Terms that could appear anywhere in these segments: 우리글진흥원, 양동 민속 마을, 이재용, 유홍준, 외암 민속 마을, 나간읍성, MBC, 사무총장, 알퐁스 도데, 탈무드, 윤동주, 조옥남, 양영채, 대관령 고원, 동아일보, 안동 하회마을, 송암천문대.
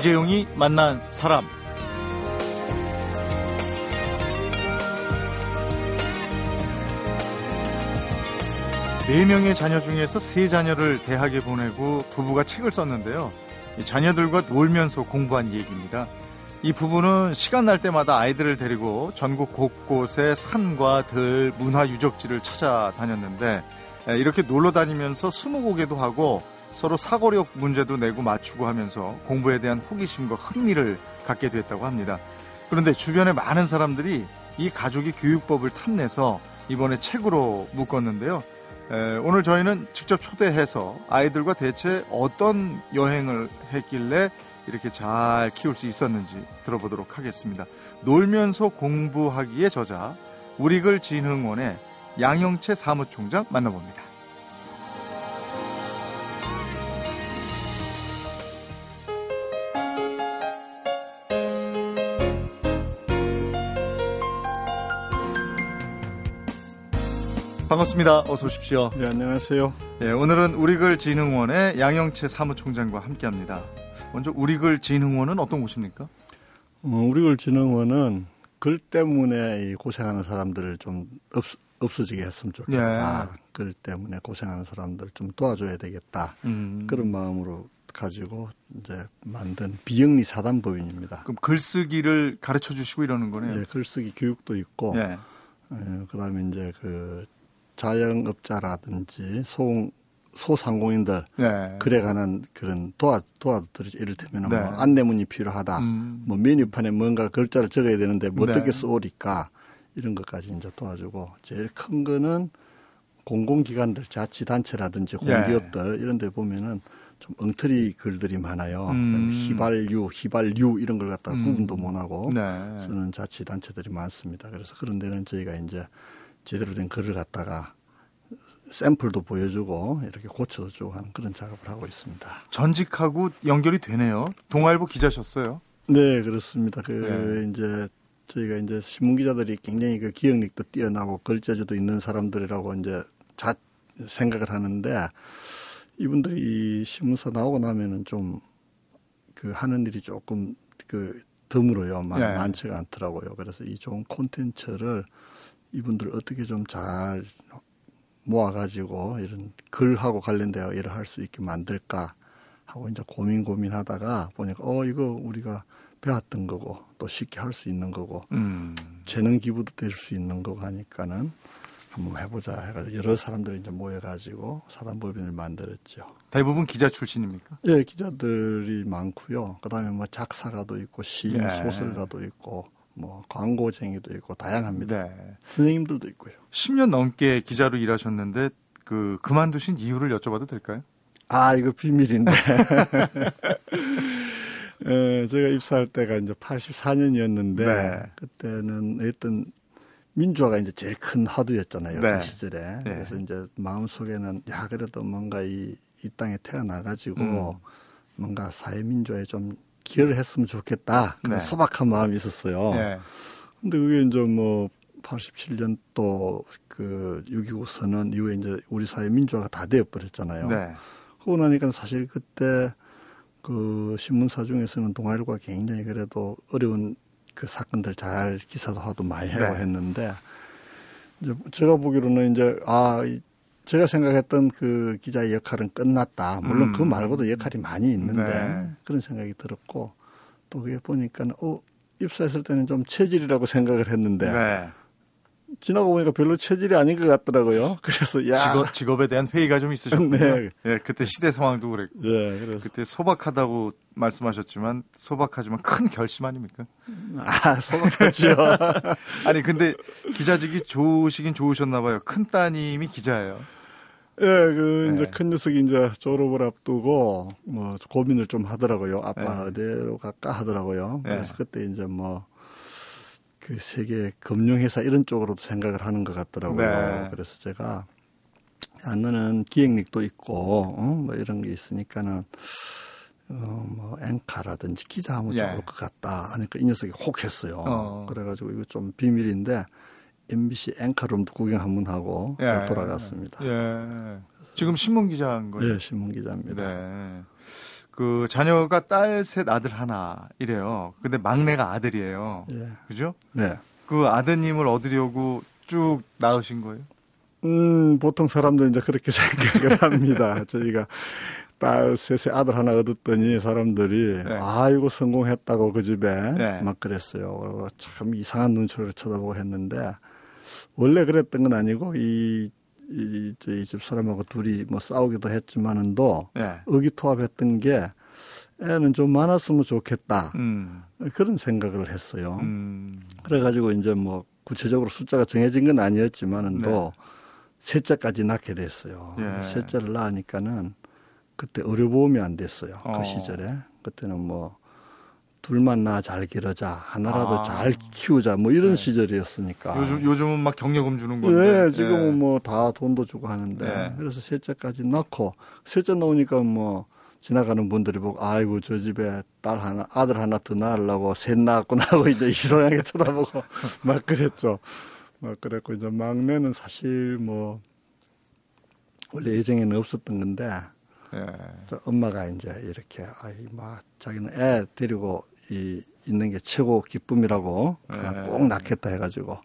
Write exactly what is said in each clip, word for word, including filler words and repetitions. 이재용이 만난 사람. 네 명의 자녀 중에서 세 자녀를 대학에 보내고 부부가 책을 썼는데요. 자녀들과 놀면서 공부한 얘기입니다. 이 부부는 시간 날 때마다 아이들을 데리고 전국 곳곳의 산과 들, 문화유적지를 찾아다녔는데 이렇게 놀러 다니면서 스무고개도 하고 서로 사고력 문제도 내고 맞추고 하면서 공부에 대한 호기심과 흥미를 갖게 됐다고 합니다. 그런데 주변의 많은 사람들이 이 가족의 교육법을 탐내서 이번에 책으로 묶었는데요. 오늘 저희는 직접 초대해서 아이들과 대체 어떤 여행을 했길래 이렇게 잘 키울 수 있었는지 들어보도록 하겠습니다. 놀면서 공부하기의 저자, 우리글진흥원의 양영채 사무총장 만나봅니다. 반갑습니다. 어서 오십시오. 네, 안녕하세요. 네, 오늘은 우리글진흥원의 양영채 사무총장과 함께합니다. 먼저 우리글진흥원은 어떤 곳입니까? 어, 우리글진흥원은 글 때문에 고생하는 사람들을 좀 없, 없어지게 했으면 좋겠다. 네. 글 때문에 고생하는 사람들을 좀 도와줘야 되겠다. 음. 그런 마음으로 가지고 이제 만든 비영리 사단법인입니다. 그럼 글쓰기를 가르쳐 주시고 이러는 거네요? 네, 글쓰기 교육도 있고, 네. 어, 그다음에 이제 그 자영업자라든지 소, 소상공인들 네. 글에 관한 그런 도와, 도와드리죠. 이를테면 네. 뭐 안내문이 필요하다. 음. 뭐 메뉴판에 뭔가 글자를 적어야 되는데 뭐 네. 어떻게 써오리까. 이런 것까지 이제 도와주고 제일 큰 거는 공공기관들, 자치단체라든지 공기업들 네. 이런 데 보면은 좀 엉터리 글들이 많아요. 음. 희발유, 희발유 이런 걸 갖다가 음. 구분도 못하고 네. 쓰는 자치단체들이 많습니다. 그래서 그런 데는 저희가 이제 제대로 된 글을 갖다가 샘플도 보여주고 이렇게 고쳐주고 하는 그런 작업을 하고 있습니다. 전직하고 연결이 되네요. 동아일보 기자셨어요? 네, 그렇습니다. 그 네. 이제 저희가 이제 신문 기자들이 굉장히 그 기억력도 뛰어나고 글재주도 있는 사람들이라고 이제 자 생각을 하는데 이분들이 신문사 나오고 나면은 좀 그 하는 일이 조금 그 드물어요. 많, 네. 많지가 않더라고요. 그래서 이 좋은 콘텐츠를 이분들 어떻게 좀 잘 모아가지고 이런 글하고 관련되어 일을 할 수 있게 만들까 하고 이제 고민 고민하다가 보니까 어 이거 우리가 배웠던 거고 또 쉽게 할 수 있는 거고 음. 재능 기부도 될 수 있는 거고 하니까는 한번 해보자 해가지고 여러 사람들이 이제 모여가지고 사단법인을 만들었죠. 대부분 기자 출신입니까? 예, 기자들이 많고요. 그다음에 뭐 작사가도 있고 시인, 예. 소설가도 있고. 뭐 광고쟁이도 있고 다양합니다. 네. 선생님들도 있고요. 십 년 넘게 기자로 일하셨는데 그 그만두신 이유를 여쭤봐도 될까요? 아, 이거 비밀인데. 에, 제가 입사할 때가 이제 팔십사 년이었는데 네. 그때는 어떤 민주화가 이제 제일 큰 화두였잖아요. 네. 그 시절에. 네. 그래서 이제 마음속에는 야 그래도 뭔가 이, 이 땅에 태어나 가지고 음. 뭔가 사회 민주화에 좀 기여를 했으면 좋겠다. 그런 네. 소박한 마음이 있었어요. 네. 근데 그게 이제 뭐 팔십칠 년도 그 육이오 선언 이후에 이제 우리 사회 민주화가 다 되어버렸잖아요. 네. 그러고 나니까 사실 그때 그 신문사 중에서는 동아일보가 굉장히 그래도 어려운 그 사건들 잘 기사도 하도 많이 하고 네. 했는데 이제 제가 보기로는 이제 아, 제가 생각했던 그 기자의 역할은 끝났다. 물론 음. 그 말고도 역할이 많이 있는데 네. 그런 생각이 들었고 또 그게 보니까 어, 입사했을 때는 좀 체질이라고 생각을 했는데 네. 지나고 보니까 별로 체질이 아닌 것 같더라고요. 그래서 야 직업, 직업에 대한 회의가 좀 있으셨군요. 네. 예, 그때 시대 상황도 그랬고 네, 그래서. 그때 소박하다고 말씀하셨지만 소박하지만 큰 결심 아닙니까? 아, 소박하죠. 아니 근데 기자직이 좋으시긴 좋으셨나 봐요. 큰 따님이 기자예요. 예, 그, 이제 네. 큰 녀석이 이제 졸업을 앞두고, 뭐, 고민을 좀 하더라고요. 아빠 네. 어디로 갈까 하더라고요. 네. 그래서 그때 이제 뭐, 그 세계 금융회사 이런 쪽으로도 생각을 하는 것 같더라고요. 네. 그래서 제가, 야, 너는 기획력도 있고, 어? 뭐 이런 게 있으니까는, 어, 뭐, 앵커라든지 기자하면 네. 좋을 것 같다. 하니까 이 녀석이 혹 했어요. 어. 그래가지고 이거 좀 비밀인데, 엠비씨 앵커룸도 구경 한번 하고 예, 돌아갔습니다. 예. 지금 신문기자인 거예요? 예, 신문기자입니다. 네. 그 자녀가 딸 셋 아들 하나 이래요. 근데 막내가 아들이에요. 예. 그죠? 네. 그 아드님을 얻으려고 쭉 낳으신 거예요? 음, 보통 사람들은 이제 그렇게 생각을 합니다. 저희가 딸 셋에 아들 하나 얻었더니 사람들이, 네. 아이고, 성공했다고 그 집에, 네. 막 그랬어요. 그리고 참 이상한 눈초리를 쳐다보고 했는데, 원래 그랬던 건 아니고, 이, 이, 이 집 사람하고 둘이 뭐 싸우기도 했지만은도, 네. 의기투합했던 게, 애는 좀 많았으면 좋겠다. 음. 그런 생각을 했어요. 음. 그래가지고 이제 뭐 구체적으로 숫자가 정해진 건 아니었지만은도, 네. 셋째까지 낳게 됐어요. 예. 셋째를 낳으니까는, 그때 의료보험이 안 됐어요. 어. 그 시절에. 그때는 뭐 둘만 낳아 잘 기르자, 하나라도 아. 잘 키우자 뭐 이런, 네. 시절이었으니까. 요즘, 요즘은 막 경력금 주는 건데. 네. 지금은, 네. 뭐 다 돈도 주고 하는데. 네. 그래서 셋째까지 낳고, 셋째 나오니까 뭐 지나가는 분들이 보고, 아이고, 저 집에 딸 하나, 아들 하나 더 낳으려고 셋 낳았구나 하고 이제 이상하게 쳐다보고 막 그랬죠. 막 그랬고, 이제 막내는 사실 뭐 원래 예정에는 없었던 건데, 예. 엄마가 이제 이렇게, 아이, 막 자기는 애 데리고 이, 있는 게 최고 기쁨이라고, 예. 그냥 꼭 낳겠다 해가지고.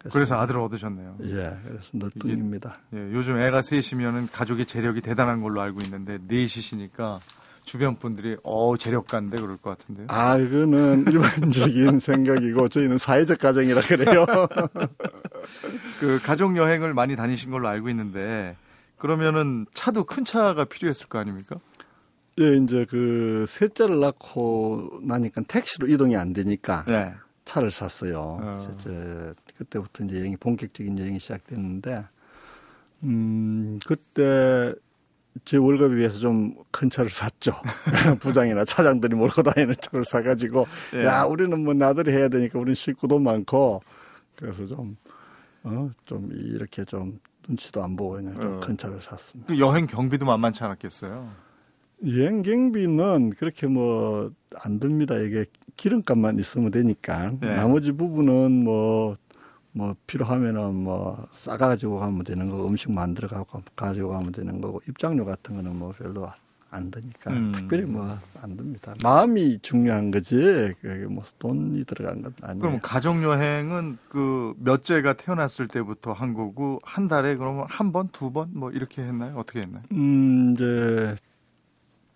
그래서, 그래서 아들을 얻으셨네요. 예, 그래서 너뚱입니다. 예, 요즘 애가 셋이면은 가족의 재력이 대단한 걸로 알고 있는데, 넷이시니까 주변 분들이, 어, 재력가인데 그럴 것 같은데요. 아, 그거는 일반적인 생각이고, 저희는 사회적 가정이라 그래요. 그 가족 여행을 많이 다니신 걸로 알고 있는데, 그러면은 차도 큰 차가 필요했을 거 아닙니까? 예, 이제 그 셋째를 낳고 나니까 택시로 이동이 안 되니까, 네. 차를 샀어요. 어. 셋째, 그때부터 이제 여행이 본격적인 여행이 시작됐는데, 음, 그때 제 월급에 비해서 좀 큰 차를 샀죠. 부장이나 차장들이 몰고 다니는 차를 사가지고, 예. 야, 우리는 뭐 나들이 해야 되니까 우리는 식구도 많고, 그래서 좀, 어, 좀 이렇게 좀 눈치도 안 보고 그냥 좀 큰 차를 샀습니다. 그 여행 경비도 만만치 않았겠어요? 여행 경비는 그렇게 뭐 안 듭니다. 이게 기름값만 있으면 되니까. 네. 나머지 부분은 뭐, 뭐 필요하면은 뭐 싸가지고 가면 되는 거고, 음식 만들어 가지고 가면 되는 거고, 입장료 같은 거는 뭐 별로 안 드니까. 음. 특별히 뭐 안 듭니다. 마음이 중요한 거지, 그게 뭐 돈이 들어간 건 아니에요. 그럼 가족여행은 그 몇째가 태어났을 때부터 한 거고, 한 달에 그러면 한 번, 두 번 뭐 이렇게 했나요? 어떻게 했나요? 음, 이제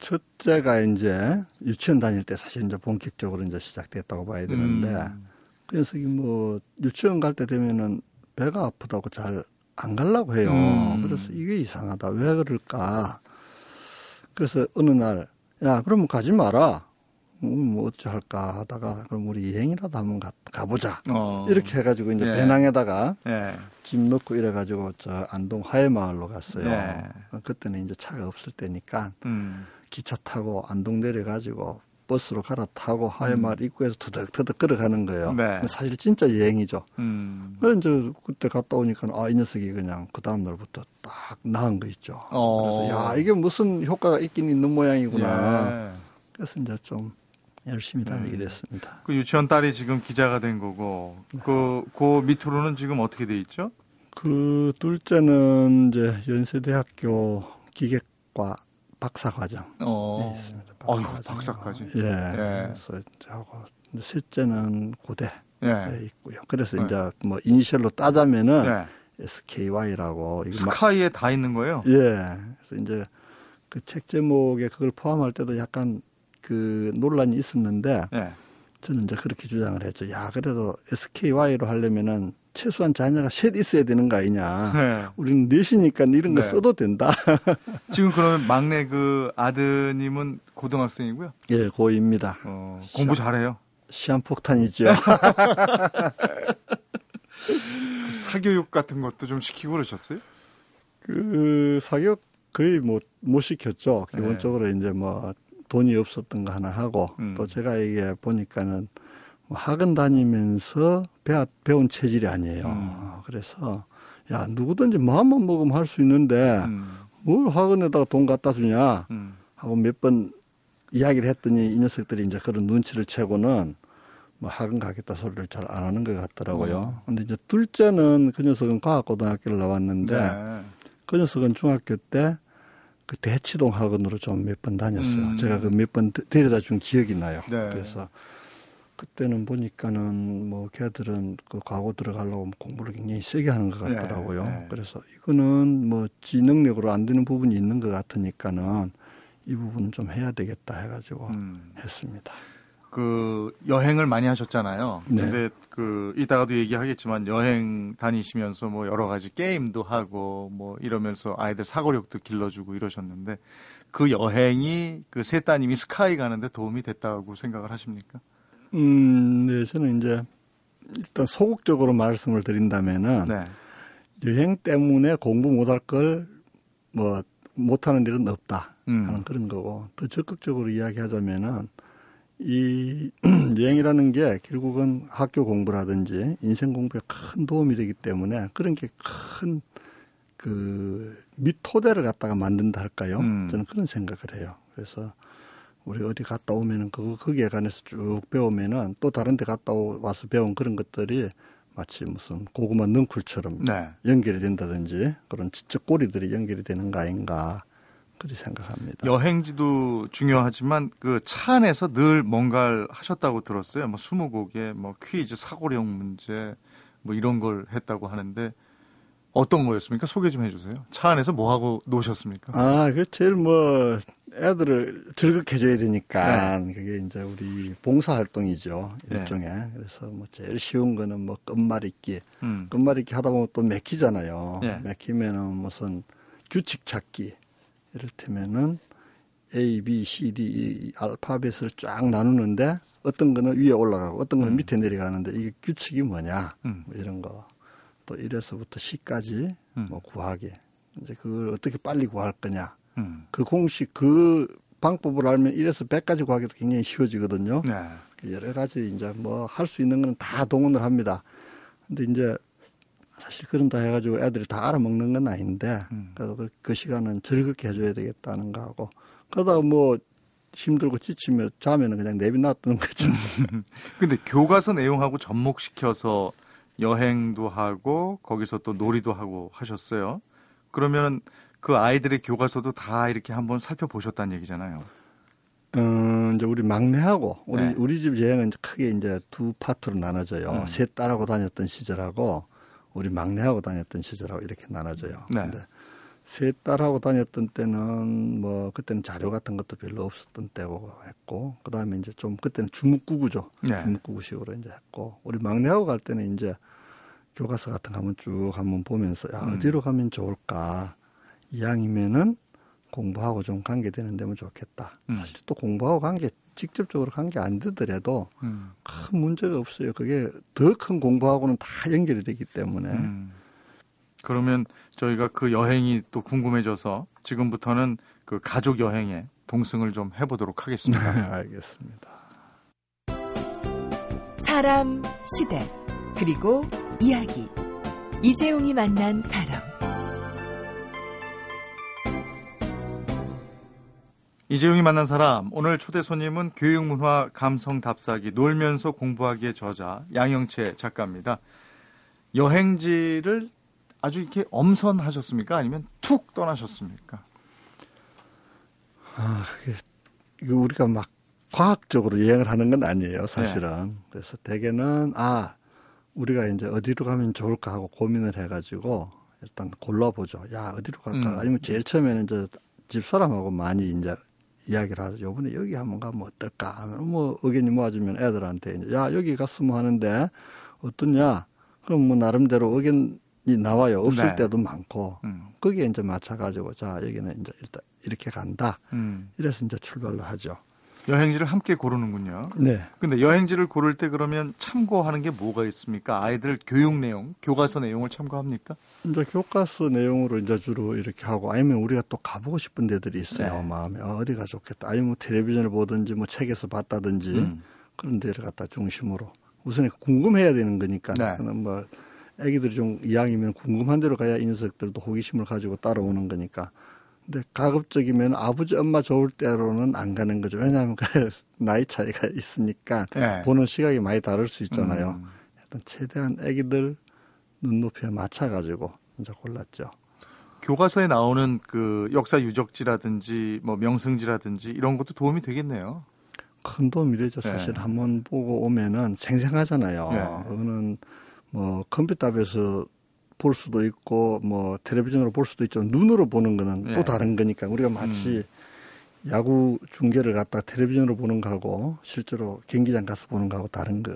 첫째가 이제 유치원 다닐 때 사실 이제 본격적으로 이제 시작됐다고 봐야 되는데, 음. 그 녀석이 뭐 유치원 갈 때 되면은 배가 아프다고 잘 안 가려고 해요. 음. 그래서 이게 이상하다. 왜 그럴까? 그래서 어느 날, 야, 그러면 가지 마라. 음, 뭐 어찌할까 하다가, 그럼 우리 여행이라도 한번 가, 가보자. 어. 이렇게 해가지고 이제, 예. 배낭에다가, 예. 짐 넣고 이래가지고 저 안동 하회마을로 갔어요. 예. 그때는 이제 차가 없을 때니까, 음. 기차 타고 안동 내려가지고 버스로 갈아타고 하회마을, 음. 입구에서 터덕터덕 걸어가는 거예요. 네. 사실 진짜 여행이죠. 음. 그래서 이제 그때 갔다 오니까, 아, 이 녀석이 그냥 그 다음 날부터 딱 나은 거 있죠. 어. 그래서 야, 이게 무슨 효과가 있긴 있는 모양이구나. 예. 그래서 이제 좀 열심히 다니게 됐습니다. 그 유치원 딸이 지금 기자가 된 거고, 네. 그, 그 밑으로는 지금 어떻게 돼 있죠? 그 둘째는 이제 연세대학교 기계과 박사과정에 어. 있습니다. 박사과정. 박사까지. 예. 예. 그래서 하고 셋째는 고대에, 예. 있고요. 그래서, 예. 이제 뭐 이니셜로 따자면은, 예. 에스케이와이라고. 스카이에 막, 다 있는 거예요? 예. 그래서 이제 그 책 제목에 그걸 포함할 때도 약간 그 논란이 있었는데, 예. 저는 이제 그렇게 주장을 했죠. 야, 그래도 에스케이와이로 하려면은 최소한 자녀가 셋 있어야 되는 거 아니냐. 네. 우리는 넷이니까 이런 거, 네. 써도 된다. 지금 그러면 막내 그 아드님은 고등학생이고요? 예, 고이입니다. 어, 공부 시한, 잘해요? 시한폭탄이죠. 사교육 같은 것도 좀 시키고 그러셨어요? 그 사교육 거의 뭐, 못 시켰죠. 기본적으로, 네. 이제 뭐 돈이 없었던 거 하나 하고, 음. 또 제가 이게 보니까는 학원 다니면서 배아, 배운 체질이 아니에요. 음. 그래서 야, 누구든지 마음만 먹으면 할 수 있는데, 음. 뭘 학원에다가 돈 갖다 주냐 하고 몇 번 이야기를 했더니, 이 녀석들이 이제 그런 눈치를 채고는 뭐 학원 가겠다 소리를 잘 안 하는 것 같더라고요. 근데 이제 둘째는 그 녀석은 과학고등학교를 나왔는데, 네. 그 녀석은 중학교 때 그 대치동 학원으로 좀 몇 번 다녔어요. 음. 제가 그 몇 번 데려다 준 기억이 나요. 네. 그래서 그때는 보니까는 뭐 걔들은 그 과거 들어가려고 공부를 굉장히 세게 하는 것 같더라고요. 네. 네. 그래서 이거는 뭐 지 능력으로 안 되는 부분이 있는 것 같으니까는 이 부분은 좀 해야 되겠다 해가지고 음. 했습니다. 그 여행을 많이 하셨잖아요. 네. 근데 그 이따가도 얘기하겠지만 여행 다니시면서 뭐 여러 가지 게임도 하고 뭐 이러면서 아이들 사고력도 길러주고 이러셨는데 그 여행이 그 세 따님이 스카이 가는데 도움이 됐다고 생각을 하십니까? 음, 네, 저는 이제 일단 소극적으로 말씀을 드린다면은 네. 여행 때문에 공부 못할 걸 뭐 못하는 일은 없다 하는 음. 그런 거고 더 적극적으로 이야기하자면은. 이 여행이라는 게 결국은 학교 공부라든지 인생 공부에 큰 도움이 되기 때문에 그런 게 큰 그 밑토대를 갖다가 만든다 할까요? 음. 저는 그런 생각을 해요. 그래서 우리 어디 갔다 오면은 그 거기에 관해서 쭉 배우면은 또 다른 데 갔다 와서 배운 그런 것들이 마치 무슨 고구마 능쿨처럼 네. 연결이 된다든지 그런 지적 고리들이 연결이 되는 거 아닌가. 그리 생각합니다. 여행지도 중요하지만 그 차 안에서 늘 뭔가를 하셨다고 들었어요. 뭐 스무고개, 뭐 퀴즈, 사고력 문제, 뭐 이런 걸 했다고 하는데 어떤 거였습니까? 소개 좀 해주세요. 차 안에서 뭐 하고 노셨습니까? 아, 그 제일 뭐 애들을 즐겁게 해줘야 되니까 네. 그게 이제 우리 봉사 활동이죠 일종의. 네. 그래서 뭐 제일 쉬운 거는 뭐 끝말잇기, 음. 끝말잇기 하다 보면 또 맥히잖아요. 네. 맥히면은 무슨 규칙 찾기. 이를테면은 A, B, C, D, E 알파벳을 쫙 나누는데 어떤 거는 위에 올라가고 어떤 거는 음. 밑에 내려가는데 이게 규칙이 뭐냐 음. 뭐 이런 거. 또 일에서부터 십까지 음. 뭐 구하기. 이제 그걸 어떻게 빨리 구할 거냐. 음. 그 공식, 그 방법을 알면 일에서 백까지 구하기도 굉장히 쉬워지거든요. 네. 여러 가지 이제 뭐 할 수 있는 거는 다 동원을 합니다. 근데 이제 사실 그런다 해가지고 애들이 다 알아먹는 건 아닌데 음. 그래서 그, 그 시간은 즐겁게 해줘야 되겠다는 거 하고 그러다가 뭐 힘들고 지치면 자면 그냥 내비놔두는 거죠. 근데 교과서 내용하고 접목시켜서 여행도 하고 거기서 또 놀이도 하고 하셨어요. 그러면 그 아이들의 교과서도 다 이렇게 한번 살펴보셨다는 얘기잖아요. 음, 이제 우리 막내하고 우리, 네. 우리 집 여행은 크게 이제 두 파트로 나눠져요. 음. 세 딸하고 다녔던 시절하고 우리 막내하고 다녔던 시절하고 이렇게 나눠져요. 네. 근데 세 딸하고 다녔던 때는 뭐 그때는 자료 같은 것도 별로 없었던 때고 했고 그다음에 이제 좀 그때는 주묵구구죠. 네. 주묵구구식으로 이제 했고 우리 막내하고 갈 때는 이제 교과서 같은 거 한번 쭉 한번 보면서 야, 어디로 가면 좋을까. 이왕이면은 공부하고 좀 관계되는 데면 좋겠다. 음. 사실 또 공부하고 관계 직접적으로 간 게 안 되더라도 음. 큰 문제가 없어요. 그게 더 큰 공부하고는 다 연결이 되기 때문에. 음. 그러면 저희가 그 여행이 또 궁금해져서 지금부터는 그 가족 여행에 동승을 좀 해보도록 하겠습니다. 네, 알겠습니다. 사람, 시대, 그리고 이야기. 이재용이 만난 사람. 이재용이 만난 사람, 오늘 초대 손님은 교육문화 감성 답사기 놀면서 공부하기의 저자 양영채 작가입니다. 여행지를 아주 이렇게 엄선하셨습니까? 아니면 툭 떠나셨습니까? 아, 이게 우리가 막 과학적으로 여행을 하는 건 아니에요, 사실은. 네. 그래서 대개는 아, 우리가 이제 어디로 가면 좋을까 하고 고민을 해가지고 일단 골라보죠. 야, 어디로 갈까? 음. 아니면 제일 처음에는 이제 집사람하고 많이 이제 이야기를 하죠. 요번에 여기 한번 가면 어떨까 하면 뭐 의견이 모아지면 애들한테 이제 야 여기 갔으면 하는데 어떠냐 그럼 뭐 나름대로 의견이 나와요. 없을 네. 때도 많고 음. 거기에 이제 맞춰가지고 자 여기는 이제 일단 이렇게 간다. 음. 이래서 이제 출발을 하죠. 여행지를 함께 고르는군요. 네. 근데 여행지를 고를 때 그러면 참고하는 게 뭐가 있습니까? 아이들 교육 내용, 교과서 내용을 참고합니까? 이제 교과서 내용으로 이제 주로 이렇게 하고 아니면 우리가 또 가보고 싶은 데들이 있어요. 네. 마음에 아, 어디가 좋겠다. 아니면 뭐 텔레비전을 보든지 뭐 책에서 봤다든지 음. 그런 데를 갖다 중심으로 우선 궁금해야 되는 거니까. 네. 뭐 애기들이 좀 이왕이면 궁금한 데로 가야 이 녀석들도 호기심을 가지고 따라오는 거니까. 근데 가급적이면 아버지 엄마 좋을 때로는 안 가는 거죠. 왜냐하면 그 나이 차이가 있으니까 네. 보는 시각이 많이 다를 수 있잖아요. 음. 일단 최대한 아기들 눈높이에 맞춰 가지고 이제 골랐죠. 교과서에 나오는 그 역사 유적지라든지 뭐 명승지라든지 이런 것도 도움이 되겠네요. 큰 도움이 되죠. 사실 네. 한번 보고 오면은 생생하잖아요. 네. 그거는 뭐 컴퓨터 앞에서 볼 수도 있고 뭐 텔레비전으로 볼 수도 있지만 눈으로 보는 거는 네. 또 다른 거니까 우리가 마치 음. 야구 중계를 갖다가 텔레비전으로 보는 거하고 실제로 경기장 가서 보는 거하고 다른 거.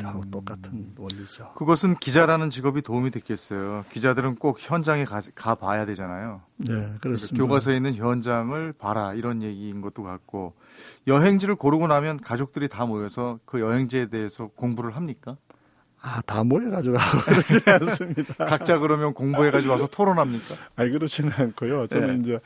하고 음. 똑같은 원리죠. 그것은 기자라는 직업이 도움이 됐겠어요. 기자들은 꼭 현장에 가, 가봐야 되잖아요. 네, 그렇습니다. 교과서에 있는 현장을 봐라 이런 얘기인 것도 같고 여행지를 고르고 나면 가족들이 다 모여서 그 여행지에 대해서 공부를 합니까? 아, 다 모여가지고 그러지 않습니다. 각자 그러면 공부해가지고 와서 토론합니까? 아니, 그렇지는 않고요. 저는 네. 이제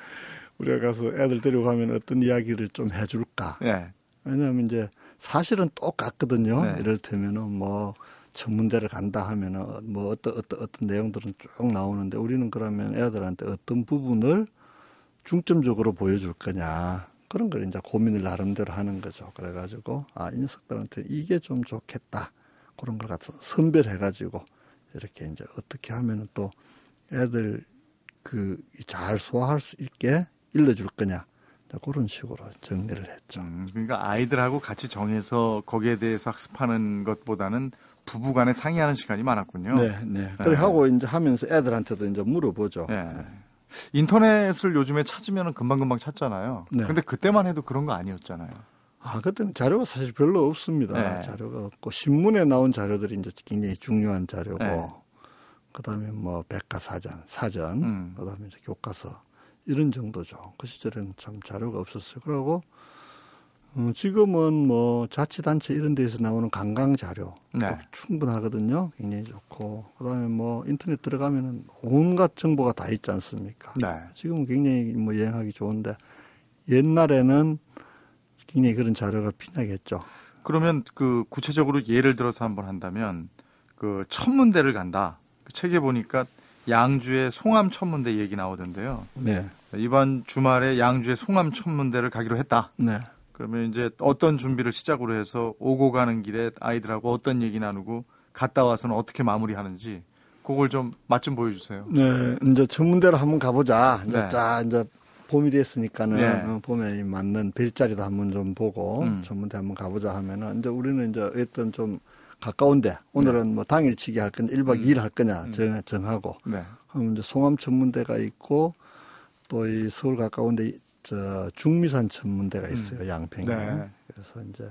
우리가 가서 애들 데리고 가면 어떤 이야기를 좀 해줄까. 네. 왜냐하면 이제 사실은 똑같거든요. 네. 이를테면은 뭐 천문대를 간다 하면은 뭐 어떤 어떤 어떤 내용들은 쭉 나오는데 우리는 그러면 애들한테 어떤 부분을 중점적으로 보여줄 거냐 그런 걸 이제 고민을 나름대로 하는 거죠. 그래가지고 아, 이 녀석들한테 이게 좀 좋겠다 그런 걸 갖다 선별해가지고 이렇게 이제 어떻게 하면은 또 애들 그 잘 소화할 수 있게 일러줄 거냐. 그런 식으로 정리를 했죠. 음, 그러니까 아이들하고 같이 정해서 거기에 대해서 학습하는 것보다는 부부간에 상의하는 시간이 많았군요. 네, 네. 그래 하고 이제 하면서 애들한테도 이제 물어보죠. 네. 네. 인터넷을 요즘에 찾으면 금방금방 찾잖아요. 네. 근데 그때만 해도 그런 거 아니었잖아요. 아, 그때는 자료가 사실 별로 없습니다. 네. 자료가 없고 신문에 나온 자료들이 이제 굉장히 중요한 자료고, 네. 그다음에 뭐 백과사전, 사전, 음. 그다음에 이제 교과서. 이런 정도죠. 그 시절에는 참 자료가 없었어요. 그러고 어, 지금은 뭐 자치단체 이런 데에서 나오는 관광 자료 네. 충분하거든요. 굉장히 좋고 그다음에 뭐 인터넷 들어가면은 온갖 정보가 다 있지 않습니까? 네. 지금은 굉장히 뭐 여행하기 좋은데 옛날에는 굉장히 그런 자료가 빈약했죠. 그러면 그 구체적으로 예를 들어서 한번 한다면 그 천문대를 간다. 그 책에 보니까 양주의 송암천문대 얘기 나오던데요. 네. 이번 주말에 양주의 송암천문대를 가기로 했다. 네. 그러면 이제 어떤 준비를 시작으로 해서 오고 가는 길에 아이들하고 어떤 얘기 나누고 갔다 와서는 어떻게 마무리하는지 그걸 좀 맛 좀 보여주세요. 네. 이제 천문대를 한번 가보자. 이제 네. 자, 이제 봄이 됐으니까는 네. 봄에 맞는 별자리도 한번 좀 보고 음. 천문대 한번 가보자 하면은 이제 우리는 이제 어떤 좀 가까운데 오늘은 네. 뭐 당일치기 할 거냐 일 박 음. 이 일 할 거냐 정, 정하고 네. 그럼 이제 송암천문대가 있고 또 이 서울 가까운데 저 중미산 천문대가 있어요. 음. 양평에. 네. 그래서 이제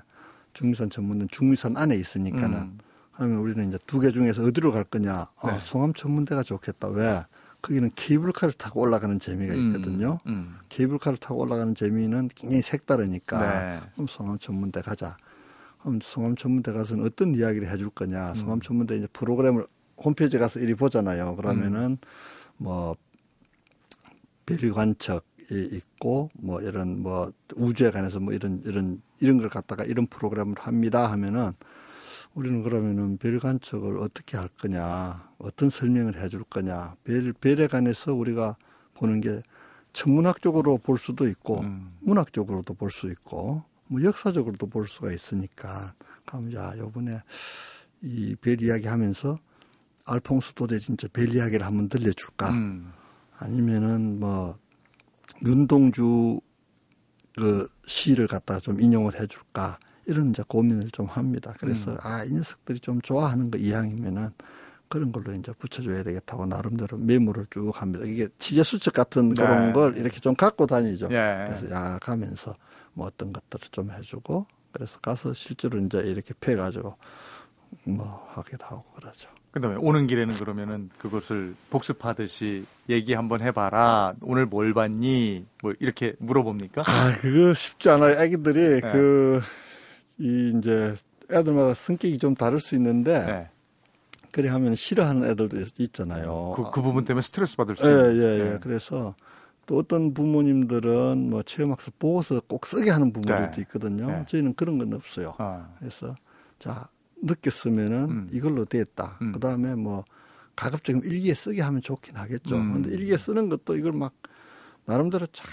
중미산 천문대는 중미산 안에 있으니까는 음. 하면 우리는 이제 두 개 중에서 어디로 갈 거냐. 네. 아, 송암천문대가 좋겠다. 왜? 거기는 케이블카를 타고 올라가는 재미가 있거든요. 음. 음. 케이블카를 타고 올라가는 재미는 굉장히 색다르니까 네. 그럼 송암천문대 가자. 그럼 송암천문대 가서는 어떤 이야기를 해줄 거냐. 음. 송암천문대 이제 프로그램을 홈페이지에 가서 이리 보잖아요. 그러면은 음. 뭐 별 관측이 있고 뭐 이런 뭐 우주에 관해서 뭐 이런 이런 이런 걸 갖다가 이런 프로그램을 합니다 하면은 우리는 그러면은 별 관측을 어떻게 할 거냐, 어떤 설명을 해줄 거냐. 별 별에 관해서 우리가 보는 게 천문학적으로 볼 수도 있고 음. 문학적으로도 볼 수 있고. 뭐 역사적으로도 볼 수가 있으니까. 그럼 야, 요번에 이 별 이야기 하면서 알퐁스 도데 진짜 별 이야기를 한번 들려줄까? 음. 아니면은 뭐 윤동주 그 시를 갖다가 좀 인용을 해줄까? 이런 이제 고민을 좀 합니다. 그래서 음. 아, 이 녀석들이 좀 좋아하는 거 이왕이면은 그런 걸로 이제 붙여줘야 되겠다고 나름대로 메모를 쭉 합니다. 이게 취재 수첩 같은 그런 네. 걸 이렇게 좀 갖고 다니죠. 네. 그래서 야, 가면서. 뭐 어떤 것들을 좀 해주고 그래서 가서 실제로 이제 이렇게 패가지고 뭐 하기도 하고 그러죠. 그다음에 오는 길에는 그러면은 그것을 복습하듯이 얘기 한번 해봐라. 오늘 뭘 봤니? 뭐 이렇게 물어봅니까? 아, 그거 쉽지 않아요. 애기들이 네. 그 이 이제 애들마다 성격이 좀 다를 수 있는데. 네. 그래 하면 싫어하는 애들도 있잖아요. 그, 그 부분 때문에 스트레스 받을 수 있어요. 예, 예, 예. 네. 그래서. 또 어떤 부모님들은 뭐 체험학습 보고서 꼭 쓰게 하는 부모들도 네. 있거든요. 네. 저희는 그런 건 없어요. 아. 그래서 자 느꼈으면은 음. 이걸로 됐다. 음. 그다음에 뭐 가급적이면 일기에 쓰게 하면 좋긴 하겠죠. 음. 근데 일기에 쓰는 것도 이걸 막 나름대로 쫙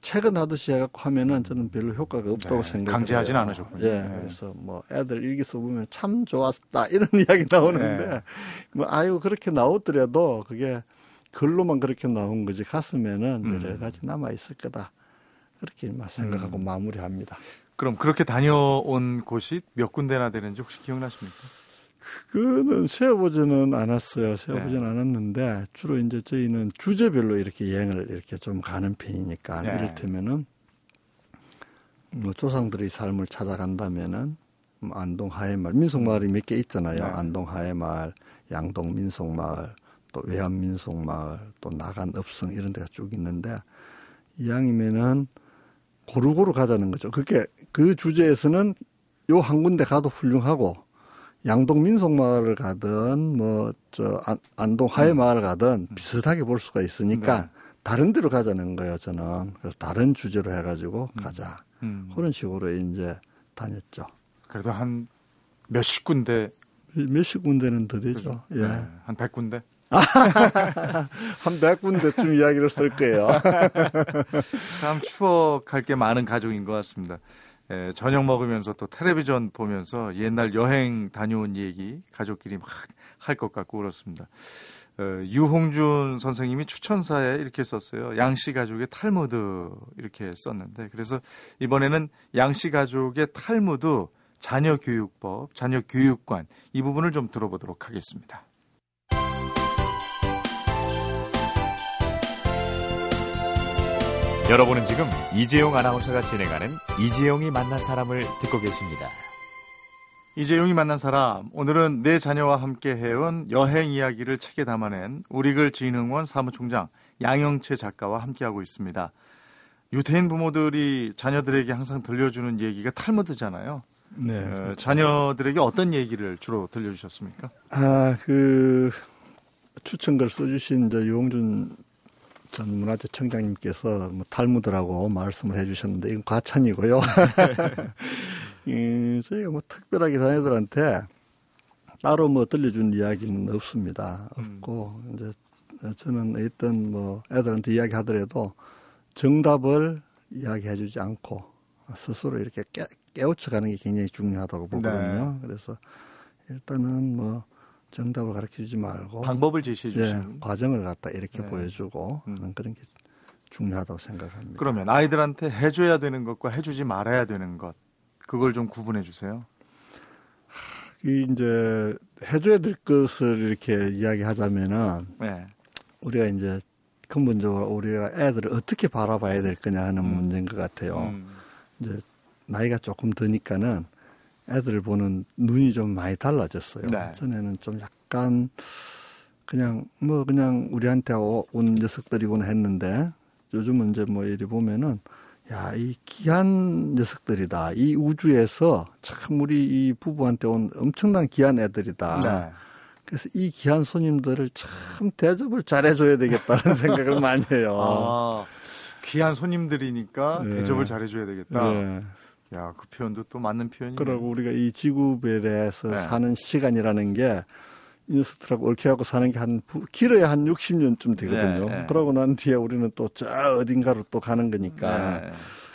책은 하듯이 해갖고 하면은 저는 별로 효과가 없다고 네. 생각해요. 강제하진 않으셨군요. 예, 네. 그래서 뭐 애들 일기 써보면 참 좋았다 이런 이야기 나오는데 네. 뭐 아유 그렇게 나오더라도 그게 글로만 그렇게 나온 거지 가슴에는 음. 여러 가지 남아있을 거다. 그렇게 생각하고 음. 마무리합니다. 그럼 그렇게 다녀온 곳이 몇 군데나 되는지 혹시 기억나십니까? 그거는 세어보지는 않았어요. 세어보지는 네. 않았는데 주로 이제 저희는 주제별로 이렇게 여행을 이렇게 좀 가는 편이니까 네. 이를테면은 뭐 조상들의 삶을 찾아간다면은 안동 하회마을 민속 마을이 몇 개 있잖아요. 네. 안동 하회마을, 양동 민속 마을, 또 외암 민속 마을, 또 나간읍성 이런 데가 쭉 있는데 이왕이면은 고루고루 가자는 거죠. 그게 그 주제에서는 요 한 군데 가도 훌륭하고 양동 민속 마을을 가든 뭐 저 안동 하회 마을 가든 비슷하게 볼 수가 있으니까 네. 다른 데로 가자는 거예요. 저는 그래서 다른 주제로 해가지고 음. 가자 음. 그런 식으로 이제 다녔죠. 그래도 한 몇십 군데 몇십 군데는 더 되죠. 그렇죠? 예, 네. 한 백 군데. 한 백 군데쯤 이야기를 쓸 거예요. 참 추억할 게 많은 가족인 것 같습니다. 예, 저녁 먹으면서 또 텔레비전 보면서 옛날 여행 다녀온 얘기 가족끼리 막 할 것 같고 그렇습니다. 어, 유홍준 선생님이 추천사에 이렇게 썼어요. 양씨 가족의 탈무드 이렇게 썼는데 그래서 이번에는 양씨 가족의 탈무드 자녀교육법, 자녀교육관 이 부분을 좀 들어보도록 하겠습니다. 여러분은 지금 이재용 아나운서가 진행하는 이재용이 만난 사람을 듣고 계십니다. 이재용이 만난 사람, 오늘은 내 자녀와 함께 해온 여행 이야기를 책에 담아낸 우리글진흥원 사무총장 양영채 작가와 함께하고 있습니다. 유태인 부모들이 자녀들에게 항상 들려주는 얘기가 탈무드잖아요. 네. 어, 자녀들에게 어떤 얘기를 주로 들려주셨습니까? 아, 그 추천글 써주신 이제 유홍준 전 문화재청장님께서 뭐 탈무드라고 말씀을 해주셨는데 이건 과찬이고요. 음, 저희가 뭐 특별하게 자녀들한테 따로 뭐 들려준 이야기는 없습니다. 없고 음. 이제 저는 일단 뭐 애들한테 이야기하더라도 정답을 이야기해주지 않고 스스로 이렇게 깨, 깨우쳐가는 게 굉장히 중요하다고 보거든요. 네. 그래서 일단은 뭐 정답을 가르쳐주지 말고 방법을 제시해 주시는 예, 과정을 갖다 이렇게 네. 보여주고 음. 그런 게 중요하다고 생각합니다. 그러면 아이들한테 해줘야 되는 것과 해주지 말아야 되는 것 그걸 좀 구분해 주세요. 이제 해줘야 될 것을 이렇게 이야기하자면은 네. 우리가 이제 근본적으로 우리가 애들을 어떻게 바라봐야 될 거냐 하는 음. 문제인 것 같아요. 음. 이제 나이가 조금 드니까는. 애들을 보는 눈이 좀 많이 달라졌어요. 네. 전에는 좀 약간 그냥 뭐 그냥 우리한테 온 녀석들이곤 했는데 요즘은 이제 뭐 이리 보면은 야, 이 귀한 녀석들이다. 이 우주에서 참 우리 이 부부한테 온 엄청난 귀한 애들이다. 네. 그래서 이 귀한 손님들을 참 대접을 잘해줘야 되겠다는 생각을 많이 해요. 아, 귀한 손님들이니까 네. 대접을 잘해줘야 되겠다. 네. 야, 그 표현도 또 맞는 표현이에요. 그러고 우리가 이 지구별에서 네. 사는 시간이라는 게 인스트라고 얽혀갖고 사는 게 한 길어야 한 육십 년쯤 되거든요. 네, 네. 그러고 난 뒤에 우리는 또 저 어딘가로 또 가는 거니까. 네.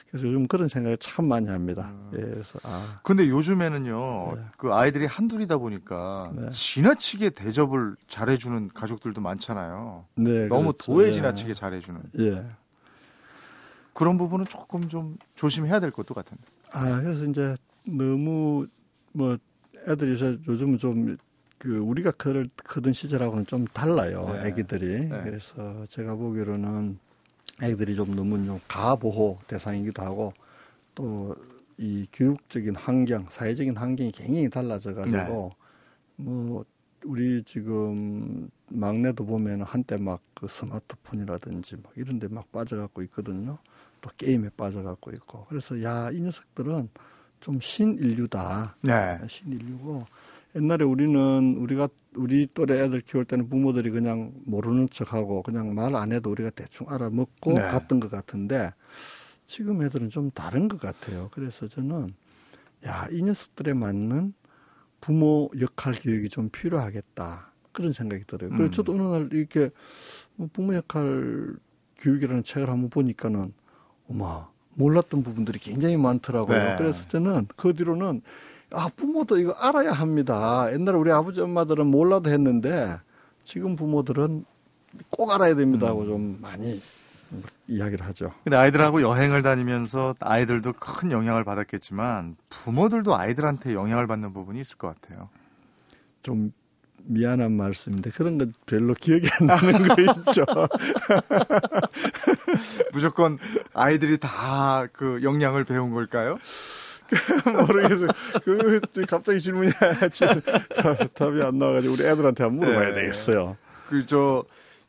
그래서 요즘 그런 생각을 참 많이 합니다. 음. 예, 그래서 아. 근데 요즘에는요, 네. 그 아이들이 한둘이다 보니까 네. 지나치게 대접을 잘해주는 가족들도 많잖아요. 네, 너무 그렇죠. 도에 지나치게 잘해주는. 예. 그런 부분은 조금 좀 조심해야 될 것도 같은데. 아, 그래서 이제 너무 뭐 애들이 요즘은 좀 그 우리가 크던 시절하고는 좀 달라요. 네. 애기들이. 네. 그래서 제가 보기로는 애기들이 좀 너무 좀 가보호 대상이기도 하고 또 이 교육적인 환경, 사회적인 환경이 굉장히 달라져가지고 네. 뭐 우리 지금 막내도 보면 한때 막 그 스마트폰이라든지 막 이런 데 막 빠져갖고 있거든요. 또 게임에 빠져갖고 있고. 그래서 야, 이 녀석들은 좀 신인류다. 네. 신인류고. 옛날에 우리는 우리가 우리 또래 애들 키울 때는 부모들이 그냥 모르는 척하고 그냥 말 안 해도 우리가 대충 알아먹고 네. 갔던 것 같은데 지금 애들은 좀 다른 것 같아요. 그래서 저는 야, 이 녀석들에 맞는 부모 역할 교육이 좀 필요하겠다. 그런 생각이 들어요. 그래서 음. 저도 어느 날 이렇게 부모 역할 교육이라는 책을 한번 보니까는 어마 몰랐던 부분들이 굉장히 많더라고요. 네. 그래서 저는 그 뒤로는 아 부모도 이거 알아야 합니다. 옛날에 우리 아버지 엄마들은 몰라도 했는데 지금 부모들은 꼭 알아야 됩니다 하고 좀 많이 이야기를 하죠. 근데 아이들하고 여행을 다니면서 아이들도 큰 영향을 받았겠지만 부모들도 아이들한테 영향을 받는 부분이 있을 것 같아요. 좀 미안한 말씀인데 그런 건 별로 기억이 안 나는 거 있죠. 무조건 아이들이 다 그 영향을 배운 걸까요? 모르겠어요. 그 갑자기 질문이 답이 안 나와가지고 우리 애들한테 한번 물어봐야 네. 되겠어요. 그 저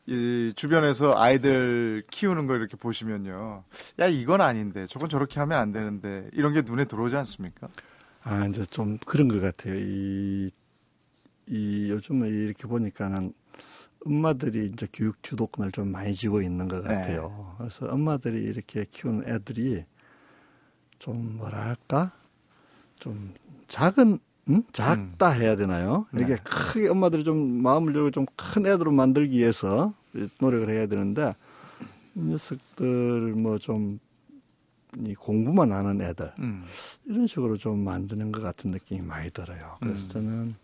이 주변에서 아이들 키우는 거 이렇게 보시면요, 야 이건 아닌데 저건 저렇게 하면 안 되는데 이런 게 눈에 들어오지 않습니까? 아 이제 좀 그런 것 같아요. 이, 이 요즘에 이렇게 보니까는 엄마들이 이제 교육 주도권을 좀 많이 쥐고 있는 것 같아요. 네. 그래서 엄마들이 이렇게 키우는 애들이 좀 뭐랄까 좀 작은 음? 작다 해야 되나요? 이게 네. 크게 엄마들이 좀 마음을 열고 좀 큰 애들로 만들기 위해서 노력을 해야 되는데 녀석들 뭐 좀 공부만 하는 애들 음. 이런 식으로 좀 만드는 것 같은 느낌이 많이 들어요. 그래서 음. 저는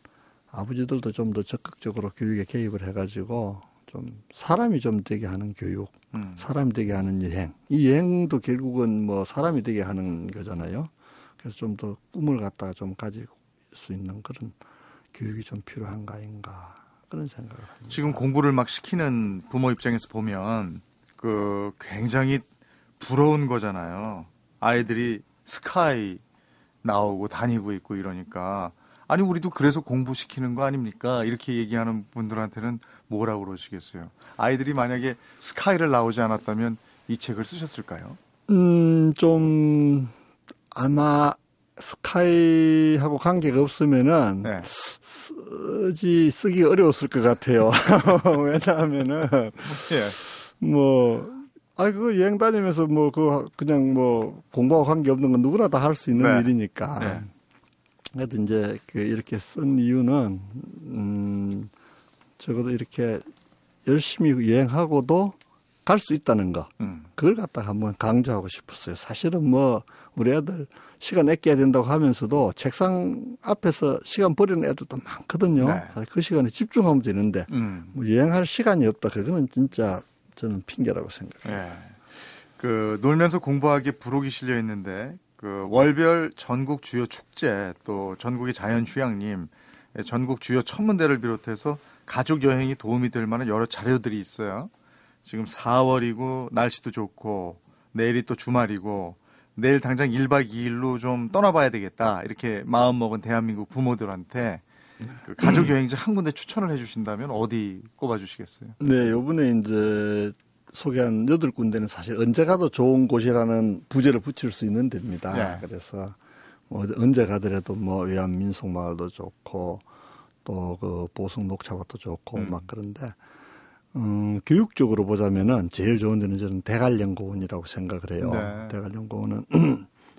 아버지들도 좀 더 적극적으로 교육에 개입을 해가지고 좀 사람이 좀 되게 하는 교육, 음. 사람이 되게 하는 여행. 이 여행도 결국은 뭐 사람이 되게 하는 거잖아요. 그래서 좀 더 꿈을 갖다가 좀 가지고 수 있는 그런 교육이 좀 필요한가인가 그런 생각을 합니다. 지금 공부를 막 시키는 부모 입장에서 보면 그 굉장히 부러운 거잖아요. 아이들이 스카이 나오고 다니고 있고 이러니까 아니 우리도 그래서 공부시키는 거 아닙니까? 이렇게 얘기하는 분들한테는 뭐라고 그러시겠어요? 아이들이 만약에 스카이를 나오지 않았다면 이 책을 쓰셨을까요? 음, 좀 아마 스카이하고 관계가 없으면은 네. 쓰지 쓰기 어려웠을 것 같아요. 왜냐하면은 예. 뭐 아 그 여행 다니면서 뭐 그 그냥 뭐 공부하고 관계 없는 건 누구나 다 할 수 있는 네. 일이니까. 네. 그래도 이제 그 이렇게 쓴 이유는 음 적어도 이렇게 열심히 여행하고도 갈 수 있다는 거 음. 그걸 갖다가 한번 강조하고 싶었어요. 사실은 뭐 우리 애들 시간 아껴야 된다고 하면서도 책상 앞에서 시간 버리는 애들도 많거든요. 네. 사실 그 시간에 집중하면 되는데 음. 뭐 여행할 시간이 없다. 그거는 진짜 저는 핑계라고 생각해요. 네. 그 놀면서 공부하기에 부록이 실려 있는데 그 월별 전국 주요 축제 또 전국의 자연휴양림 전국 주요 천문대를 비롯해서 가족 여행이 도움이 될 만한 여러 자료들이 있어요. 지금 사월이고 날씨도 좋고 내일이 또 주말이고 내일 당장 일박 이일로 좀 떠나봐야 되겠다. 이렇게 마음먹은 대한민국 부모들한테 그 가족 여행지 한 군데 추천을 해주신다면 어디 꼽아주시겠어요? 네, 요번에 이제 소개한 여덟 군데는 사실 언제 가도 좋은 곳이라는 부제를 붙일 수 있는 데입니다. 네. 그래서 뭐 언제 가더라도 뭐 외암 민속 마을도 좋고 또 그 보성 녹차밭도 좋고 음. 막 그런데 음, 교육적으로 보자면은 제일 좋은 데는 저는 대관령 고원이라고 생각을 해요. 네. 대관령 고원은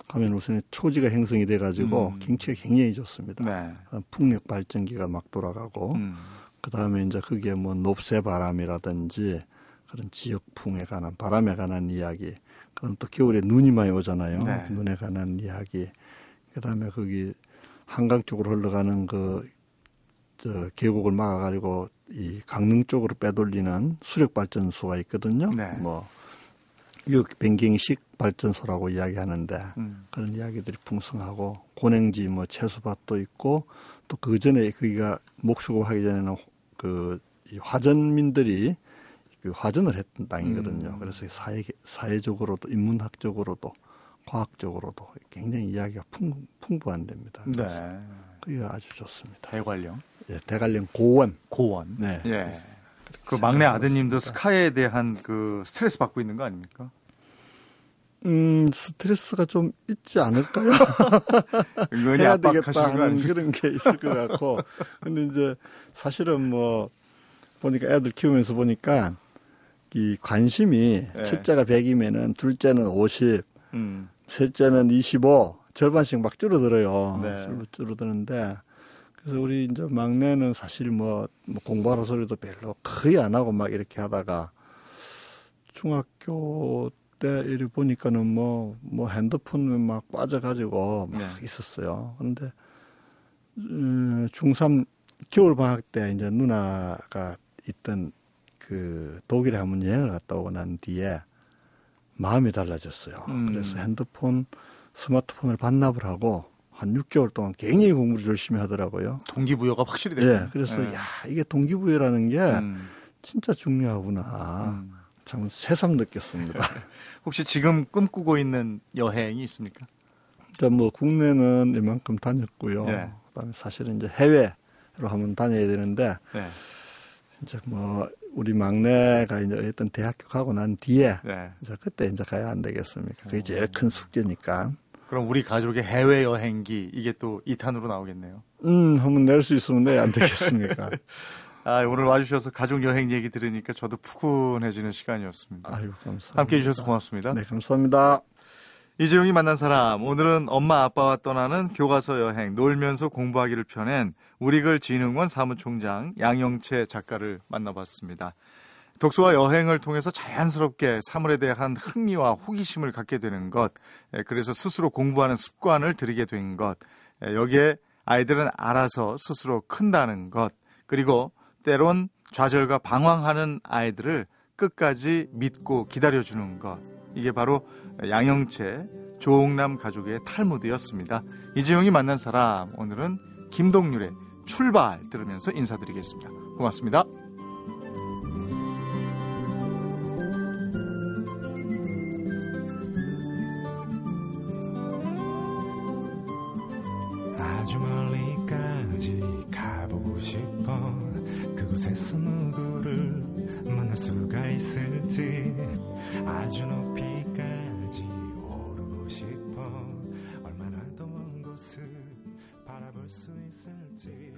가면 우선 초지가 형성이 돼가지고 음. 경치가 굉장히 좋습니다. 네. 풍력 발전기가 막 돌아가고 음. 그 다음에 이제 그게 뭐 높새 바람이라든지 그런 지역풍에 관한 바람에 관한 이야기. 그럼 또 겨울에 눈이 많이 오잖아요. 네. 눈에 관한 이야기. 그 다음에 거기 한강 쪽으로 흘러가는 그 저 계곡을 막아가지고 이 강릉 쪽으로 빼돌리는 수력 발전소가 있거든요. 네. 뭐 변경식 발전소라고 이야기하는데 음. 그런 이야기들이 풍성하고 고냉지 뭐 채수밭도 있고 또 그 전에 거기가 목수고하기 전에는 그 화전민들이 그 화전을 했던 땅이거든요. 음. 그래서 사회 사회적으로도 인문학적으로도 과학적으로도 굉장히 이야기가 풍, 풍부한 데입니다. 네. 그게 아주 좋습니다. 대관령. 예, 대관령 고원. 고원. 네. 예. 그 막내 아드님도 스카이에 대한 그 스트레스 받고 있는 거 아닙니까? 음, 스트레스가 좀 있지 않을까요? 해야 되겠다 하는 그런 게 있을 것 같고. 근데 이제 사실은 뭐 보니까 애들 키우면서 보니까 이 관심이 네. 첫째가 백이면은 둘째는 오십, 음. 셋째는 이십오. 절반씩 막 줄어들어요. 네. 줄어드는데 그래서 우리 이제 막내는 사실 뭐 공부하는 소리도 별로 거의 안 하고 막 이렇게 하다가 중학교 때 이래 보니까는 뭐, 뭐 핸드폰에 막 빠져가지고 막 네. 있었어요. 그런데 중삼 겨울 방학 때 이제 누나가 있던 그 독일에 한번 여행을 갔다 오고 난 뒤에 마음이 달라졌어요. 음. 그래서 핸드폰, 스마트폰을 반납을 하고 한 육 개월 동안 굉장히 공부를 열심히 하더라고요. 동기부여가 확실히 됐죠. 예, 그래서 네. 야, 이게 동기부여라는 게 음. 진짜 중요하구나. 음. 참 새삼 느꼈습니다. 혹시 지금 꿈꾸고 있는 여행이 있습니까? 일단 뭐 국내는 이만큼 다녔고요. 네. 그다음에 사실은 이제 해외로 한번 다녀야 되는데 네. 이제 뭐 우리 막내가 이제 어쨌든 대학교 가고 난 뒤에 네. 이제 그때 이제 가야 안 되겠습니까? 그게 제일 큰 숙제니까. 그럼 우리 가족의 해외 여행기 이게 또 이 탄으로 나오겠네요. 음, 한번 낼 수 있으면 내야 안 되겠습니까? 아, 오늘 와주셔서 가족 여행 얘기 들으니까 저도 푸근해지는 시간이었습니다. 아유, 감사합니다. 함께해 주셔서 고맙습니다. 네, 감사합니다. 이재용이 만난 사람, 오늘은 엄마 아빠와 떠나는 교과서 여행, 놀면서 공부하기를 펴낸 우리글진흥원 사무총장 양영채 작가를 만나봤습니다. 독서와 여행을 통해서 자연스럽게 사물에 대한 흥미와 호기심을 갖게 되는 것, 그래서 스스로 공부하는 습관을 들이게 된 것, 여기에 아이들은 알아서 스스로 큰다는 것, 그리고 때론 좌절과 방황하는 아이들을 끝까지 믿고 기다려주는 것, 이게 바로 양영채, 조옥남 가족의 탈무드였습니다. 이재용이 만난 사람, 오늘은 김동률의 출발 들으면서 인사드리겠습니다. 고맙습니다. 아주 멀리까지 가보고 싶어. 그곳에서 누구를 만날 수가 있을지 아주 높이까지 싶어. 얼마나 더 먼 곳을 바라볼 수 있을지.